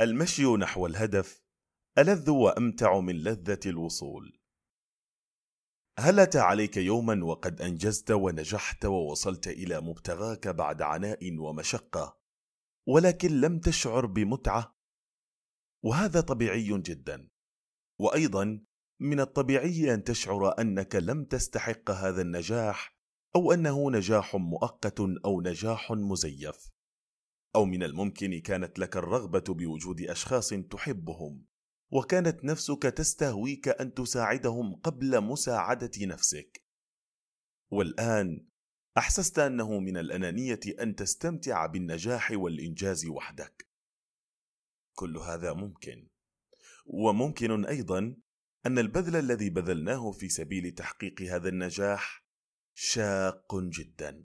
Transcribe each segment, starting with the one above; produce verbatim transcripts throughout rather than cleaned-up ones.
المشي نحو الهدف ألذ وأمتع من لذة الوصول. هلت عليك يوما وقد أنجزت ونجحت ووصلت إلى مبتغاك بعد عناء ومشقة، ولكن لم تشعر بمتعة، وهذا طبيعي جدا. وأيضا من الطبيعي أن تشعر أنك لم تستحق هذا النجاح، أو أنه نجاح مؤقت أو نجاح مزيف، أو من الممكن كانت لك الرغبة بوجود أشخاص تحبهم وكانت نفسك تستهويك أن تساعدهم قبل مساعدة نفسك، والآن أحسست أنه من الأنانية أن تستمتع بالنجاح والإنجاز وحدك. كل هذا ممكن، وممكن أيضا أن البذل الذي بذلناه في سبيل تحقيق هذا النجاح شاق جدا،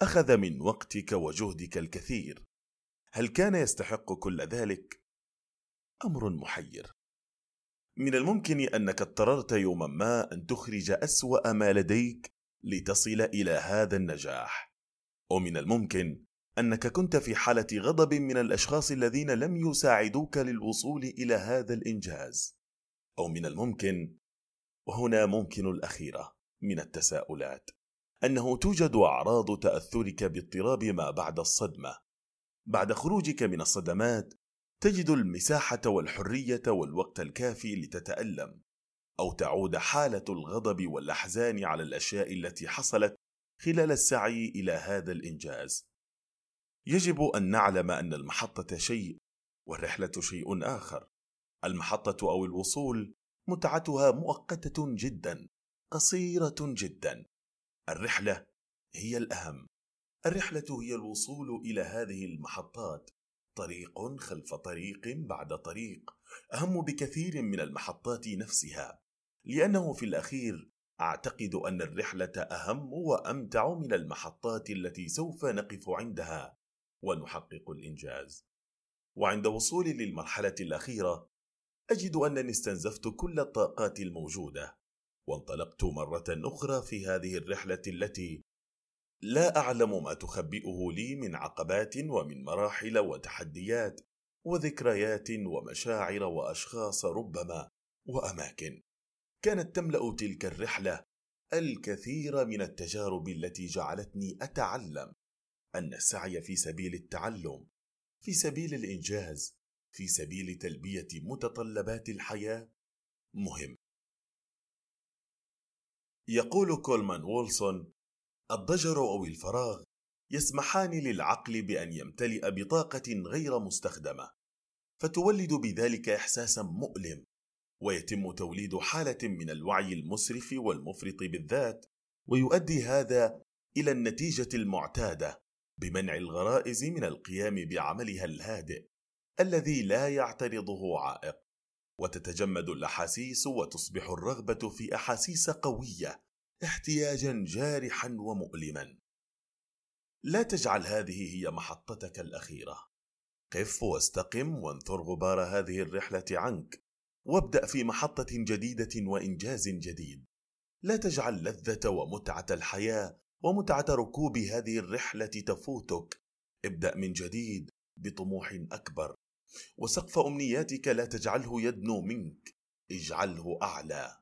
أخذ من وقتك وجهدك الكثير. هل كان يستحق كل ذلك؟ أمر محير. من الممكن أنك اضطررت يوما ما أن تخرج أسوأ ما لديك لتصل إلى هذا النجاح، ومن الممكن أنك كنت في حالة غضب من الأشخاص الذين لم يساعدوك للوصول إلى هذا الإنجاز، أو من الممكن، وهنا ممكن الأخيرة من التساؤلات، أنه توجد أعراض تأثرك باضطراب ما بعد الصدمة. بعد خروجك من الصدمات تجد المساحة والحرية والوقت الكافي لتتألم، أو تعود حالة الغضب والأحزان على الأشياء التي حصلت خلال السعي إلى هذا الإنجاز. يجب أن نعلم أن المحطة شيء والرحلة شيء آخر. المحطة أو الوصول متعتها مؤقتة جدا، قصيرة جدا. الرحلة هي الأهم. الرحلة هي الوصول إلى هذه المحطات، طريق خلف طريق بعد طريق، أهم بكثير من المحطات نفسها، لأنه في الأخير أعتقد أن الرحلة أهم وأمتع من المحطات التي سوف نقف عندها ونحقق الإنجاز. وعند وصولي للمرحلة الأخيرة أجد أنني استنزفت كل الطاقات الموجودة، وانطلقت مرة أخرى في هذه الرحلة التي لا أعلم ما تخبئه لي من عقبات ومن مراحل وتحديات وذكريات ومشاعر وأشخاص ربما وأماكن. كانت تملأ تلك الرحلة الكثير من التجارب التي جعلتني أتعلم أن السعي في سبيل التعلم، في سبيل الإنجاز، في سبيل تلبية متطلبات الحياة مهم. يقول كولمان وولسون: الضجر أو الفراغ يسمحان للعقل بأن يمتلئ بطاقة غير مستخدمة، فتولد بذلك إحساسا مؤلم، ويتم توليد حالة من الوعي المسرف والمفرط بالذات، ويؤدي هذا إلى النتيجة المعتادة بمنع الغرائز من القيام بعملها الهادئ الذي لا يعترضه عائق، وتتجمد الأحاسيس وتصبح الرغبة في أحاسيس قوية احتياجا جارحا ومؤلما. لا تجعل هذه هي محطتك الأخيرة. قف واستقم وانثر غبار هذه الرحلة عنك، وابدأ في محطة جديدة وإنجاز جديد. لا تجعل لذة ومتعة الحياة ومتعة ركوب هذه الرحلة تفوتك. ابدأ من جديد بطموح أكبر، وسقف أمنياتك لا تجعله يدنو منك، اجعله أعلى.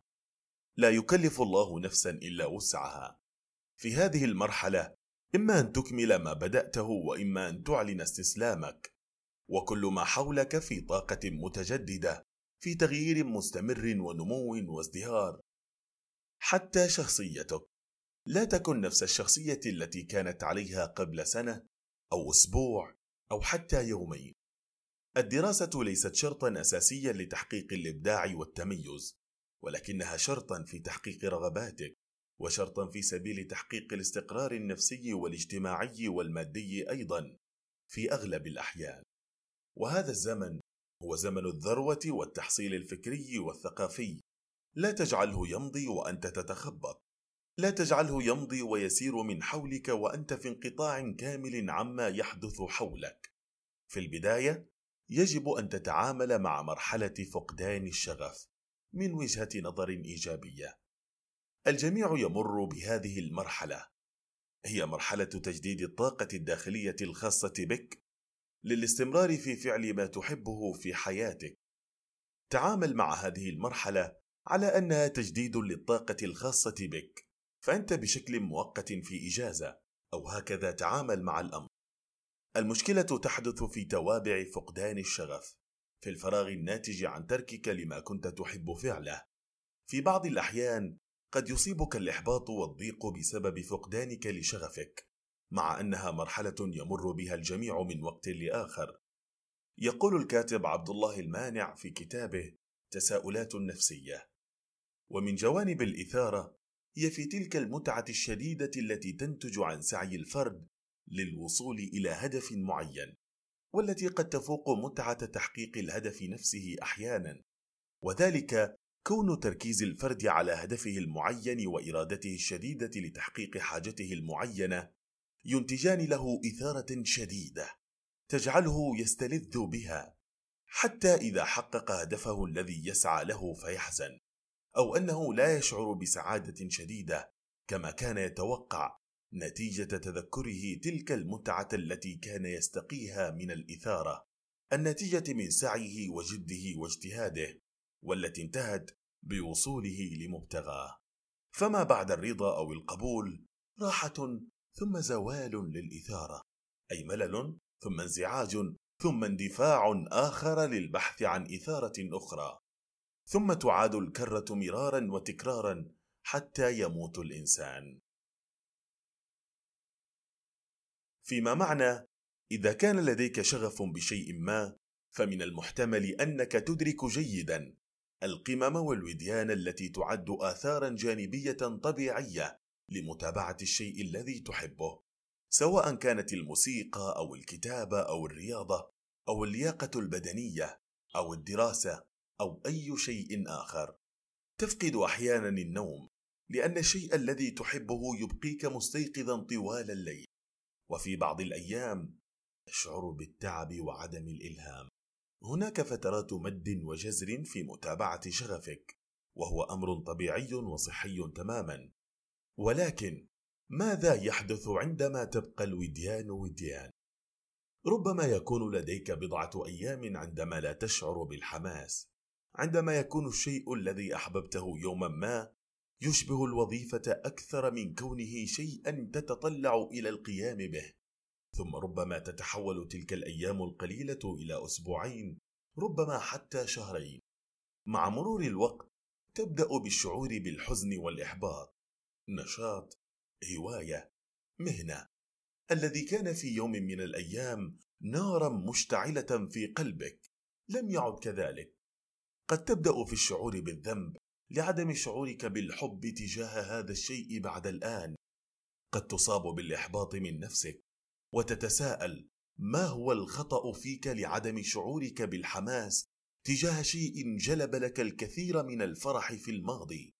لا يكلف الله نفسا إلا وسعها. في هذه المرحلة إما أن تكمل ما بدأته، وإما أن تعلن استسلامك. وكل ما حولك في طاقة متجددة، في تغيير مستمر ونمو وازدهار. حتى شخصيتك لا تكن نفس الشخصية التي كانت عليها قبل سنة أو أسبوع أو حتى يومين. الدراسة ليست شرطا أساسيا لتحقيق الإبداع والتميز، ولكنها شرطا في تحقيق رغباتك، وشرطا في سبيل تحقيق الاستقرار النفسي والاجتماعي والمادي أيضا في أغلب الأحيان. وهذا الزمن هو زمن الذروة والتحصيل الفكري والثقافي. لا تجعله يمضي وأنت تتخبط. لا تجعله يمضي ويسير من حولك وأنت في انقطاع كامل عما يحدث حولك. في البداية يجب أن تتعامل مع مرحلة فقدان الشغف من وجهة نظر إيجابية. الجميع يمر بهذه المرحلة. هي مرحلة تجديد الطاقة الداخلية الخاصة بك، للاستمرار في فعل ما تحبه في حياتك. تعامل مع هذه المرحلة على أنها تجديد للطاقة الخاصة بك، فأنت بشكل مؤقت في إجازة، أو هكذا تعامل مع الأمر. المشكلة تحدث في توابع فقدان الشغف، في الفراغ الناتج عن تركك لما كنت تحب فعله. في بعض الأحيان قد يصيبك الإحباط والضيق بسبب فقدانك لشغفك، مع أنها مرحلة يمر بها الجميع من وقت لآخر. يقول الكاتب عبد الله المانع في كتابه تساؤلات نفسية: ومن جوانب الإثارة هي في تلك المتعة الشديدة التي تنتج عن سعي الفرد للوصول إلى هدف معين، والتي قد تفوق متعة تحقيق الهدف نفسه أحيانا، وذلك كون تركيز الفرد على هدفه المعين وإرادته الشديدة لتحقيق حاجته المعينة ينتجان له إثارة شديدة تجعله يستلذ بها، حتى إذا حقق هدفه الذي يسعى له فيحزن، أو أنه لا يشعر بسعادة شديدة كما كان يتوقع نتيجة تذكره تلك المتعة التي كان يستقيها من الإثارة الناتجة من سعيه وجده واجتهاده، والتي انتهت بوصوله لمبتغاه. فما بعد الرضا أو القبول راحة ثم زوال للإثارة، أي ملل ثم انزعاج ثم اندفاع آخر للبحث عن إثارة أخرى، ثم تعاد الكرة مرارا وتكرارا حتى يموت الإنسان. فيما معنى، إذا كان لديك شغف بشيء ما، فمن المحتمل أنك تدرك جيدا القمم والوديان التي تعد آثارا جانبية طبيعية لمتابعة الشيء الذي تحبه، سواء كانت الموسيقى أو الكتابة أو الرياضة أو اللياقة البدنية أو الدراسة أو أي شيء آخر. تفقد أحيانا النوم لأن الشيء الذي تحبه يبقيك مستيقظا طوال الليل، وفي بعض الأيام تشعر بالتعب وعدم الإلهام. هناك فترات مد وجزر في متابعة شغفك، وهو أمر طبيعي وصحي تماما. ولكن ماذا يحدث عندما تبقى الوديان وديان؟ ربما يكون لديك بضعة أيام عندما لا تشعر بالحماس، عندما يكون الشيء الذي أحببته يوما ما يشبه الوظيفة أكثر من كونه شيئا تتطلع إلى القيام به. ثم ربما تتحول تلك الأيام القليلة إلى أسبوعين، ربما حتى شهرين. مع مرور الوقت تبدأ بالشعور بالحزن والإحباط. نشاط، هواية، مهنة، الذي كان في يوم من الأيام نارا مشتعلة في قلبك لم يعد كذلك. قد تبدأ في الشعور بالذنب لعدم شعورك بالحب تجاه هذا الشيء بعد الآن. قد تصاب بالإحباط من نفسك وتتساءل ما هو الخطأ فيك لعدم شعورك بالحماس تجاه شيء جلب لك الكثير من الفرح في الماضي.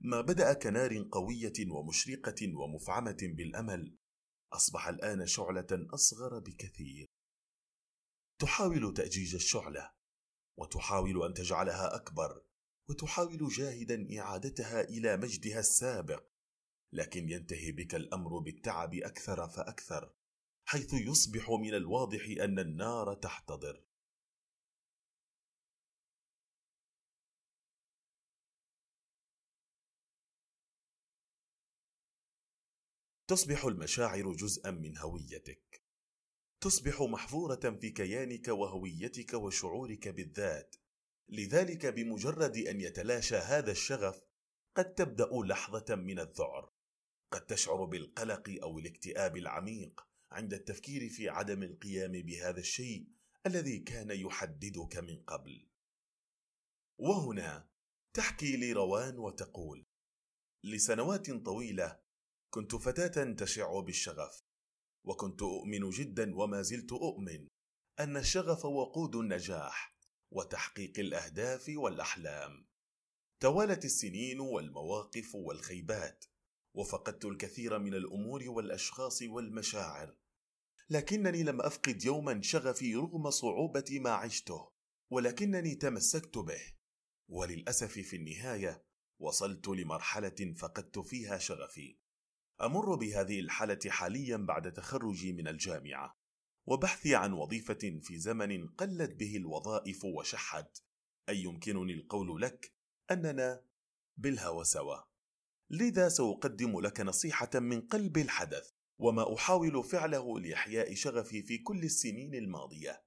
ما بدأ كنار قوية ومشرقة ومفعمة بالأمل أصبح الآن شعلة أصغر بكثير. تحاول تأجيج الشعلة، وتحاول أن تجعلها أكبر، وتحاول جاهدا إعادتها إلى مجدها السابق، لكن ينتهي بك الأمر بالتعب أكثر فأكثر، حيث يصبح من الواضح أن النار تحتضر. تصبح المشاعر جزءا من هويتك، تصبح محفورة في كيانك وهويتك وشعورك بالذات. لذلك بمجرد أن يتلاشى هذا الشغف قد تبدأ لحظة من الذعر. قد تشعر بالقلق أو الاكتئاب العميق عند التفكير في عدم القيام بهذا الشيء الذي كان يحددك من قبل. وهنا تحكي لي روان وتقول: لسنوات طويلة كنت فتاة تشع بالشغف، وكنت أؤمن جدا وما زلت أؤمن أن الشغف وقود النجاح وتحقيق الأهداف والأحلام. توالت السنين والمواقف والخيبات، وفقدت الكثير من الأمور والأشخاص والمشاعر، لكنني لم أفقد يوما شغفي رغم صعوبة ما عشته، ولكنني تمسكت به. وللأسف في النهاية وصلت لمرحلة فقدت فيها شغفي. أمر بهذه الحالة حاليا بعد تخرجي من الجامعة، وبحثي عن وظيفة في زمن قلت به الوظائف وشحت، أي يمكنني القول لك أننا بالهوى سوا. لذا سأقدم لك نصيحة من قلب الحدث وما أحاول فعله لإحياء شغفي في كل السنين الماضية.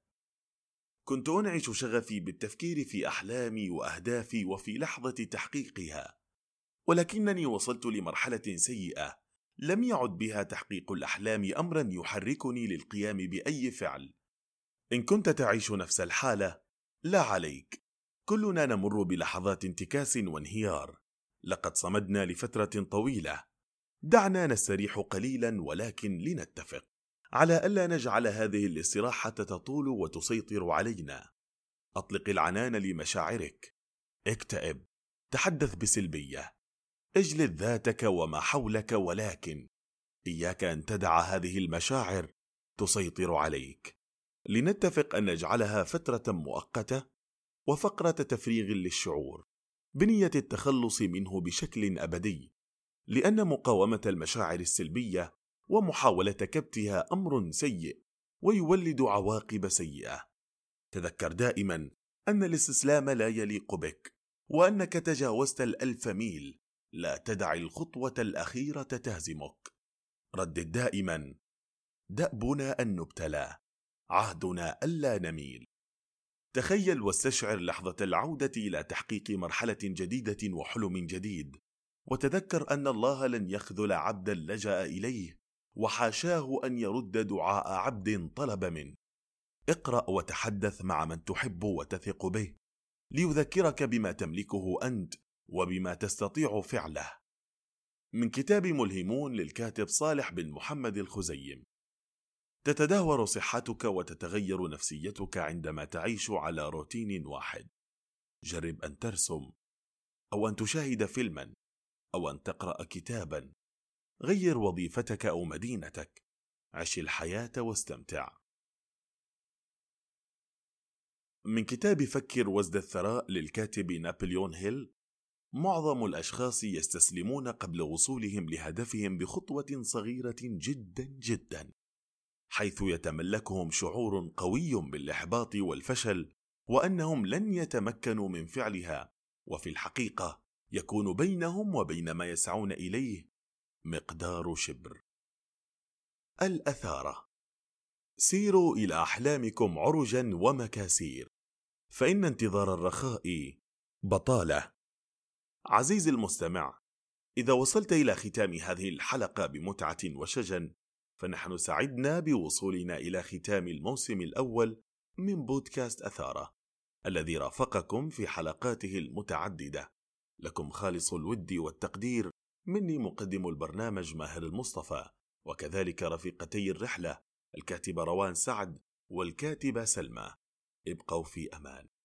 كنت أنعش شغفي بالتفكير في أحلامي وأهدافي وفي لحظة تحقيقها، ولكنني وصلت لمرحلة سيئة لم يعد بها تحقيق الأحلام أمرا يحركني للقيام بأي فعل. إن كنت تعيش نفس الحالة لا عليك، كلنا نمر بلحظات انتكاس وانهيار. لقد صمدنا لفترة طويلة، دعنا نستريح قليلا، ولكن لنتفق على ألا نجعل هذه الاستراحة تطول وتسيطر علينا. أطلق العنان لمشاعرك، اكتئب، تحدث بسلبية، اجلد ذاتك وما حولك، ولكن إياك أن تدع هذه المشاعر تسيطر عليك. لنتفق أن نجعلها فترة مؤقتة وفقرة تفريغ للشعور بنية التخلص منه بشكل أبدي، لأن مقاومة المشاعر السلبية ومحاولة كبتها أمر سيء ويولد عواقب سيئة. تذكر دائما أن الاستسلام لا يليق بك، وأنك تجاوزت الألف ميل، لا تدع الخطوة الأخيرة تهزمك. ردد دائما: دأبنا أن نبتلى، عهدنا ألا نميل. تخيل واستشعر لحظة العودة إلى تحقيق مرحلة جديدة وحلم جديد، وتذكر أن الله لن يخذل عبدا لجأ إليه، وحاشاه أن يرد دعاء عبد طلب منه. اقرأ وتحدث مع من تحب وتثق به ليذكرك بما تملكه أنت وبما تستطيع فعله. من كتاب ملهمون للكاتب صالح بن محمد الخزيم. تتدهور صحتك وتتغير نفسيتك عندما تعيش على روتين واحد. جرب أن ترسم، أو أن تشاهد فيلما، أو أن تقرأ كتابا. غير وظيفتك أو مدينتك، عش الحياة واستمتع. من كتاب فكر وازد الثراء للكاتب نابليون هيل. معظم الأشخاص يستسلمون قبل وصولهم لهدفهم بخطوة صغيرة جدا جدا، حيث يتملكهم شعور قوي بالإحباط والفشل وأنهم لن يتمكنوا من فعلها، وفي الحقيقة يكون بينهم وبين ما يسعون إليه مقدار شبر. الأثارة. سيروا إلى أحلامكم عرجا ومكاسير، فإن انتظار الرخاء بطالة. عزيزي المستمع، إذا وصلت إلى ختام هذه الحلقة بمتعة وشجن، فنحن سعدنا بوصولنا إلى ختام الموسم الأول من بودكاست أثارة الذي رافقكم في حلقاته المتعددة. لكم خالص الود والتقدير مني مقدم البرنامج ماهر المصطفى، وكذلك رفيقتي الرحلة الكاتبة روان سعد والكاتبة سلمى. ابقوا في أمان.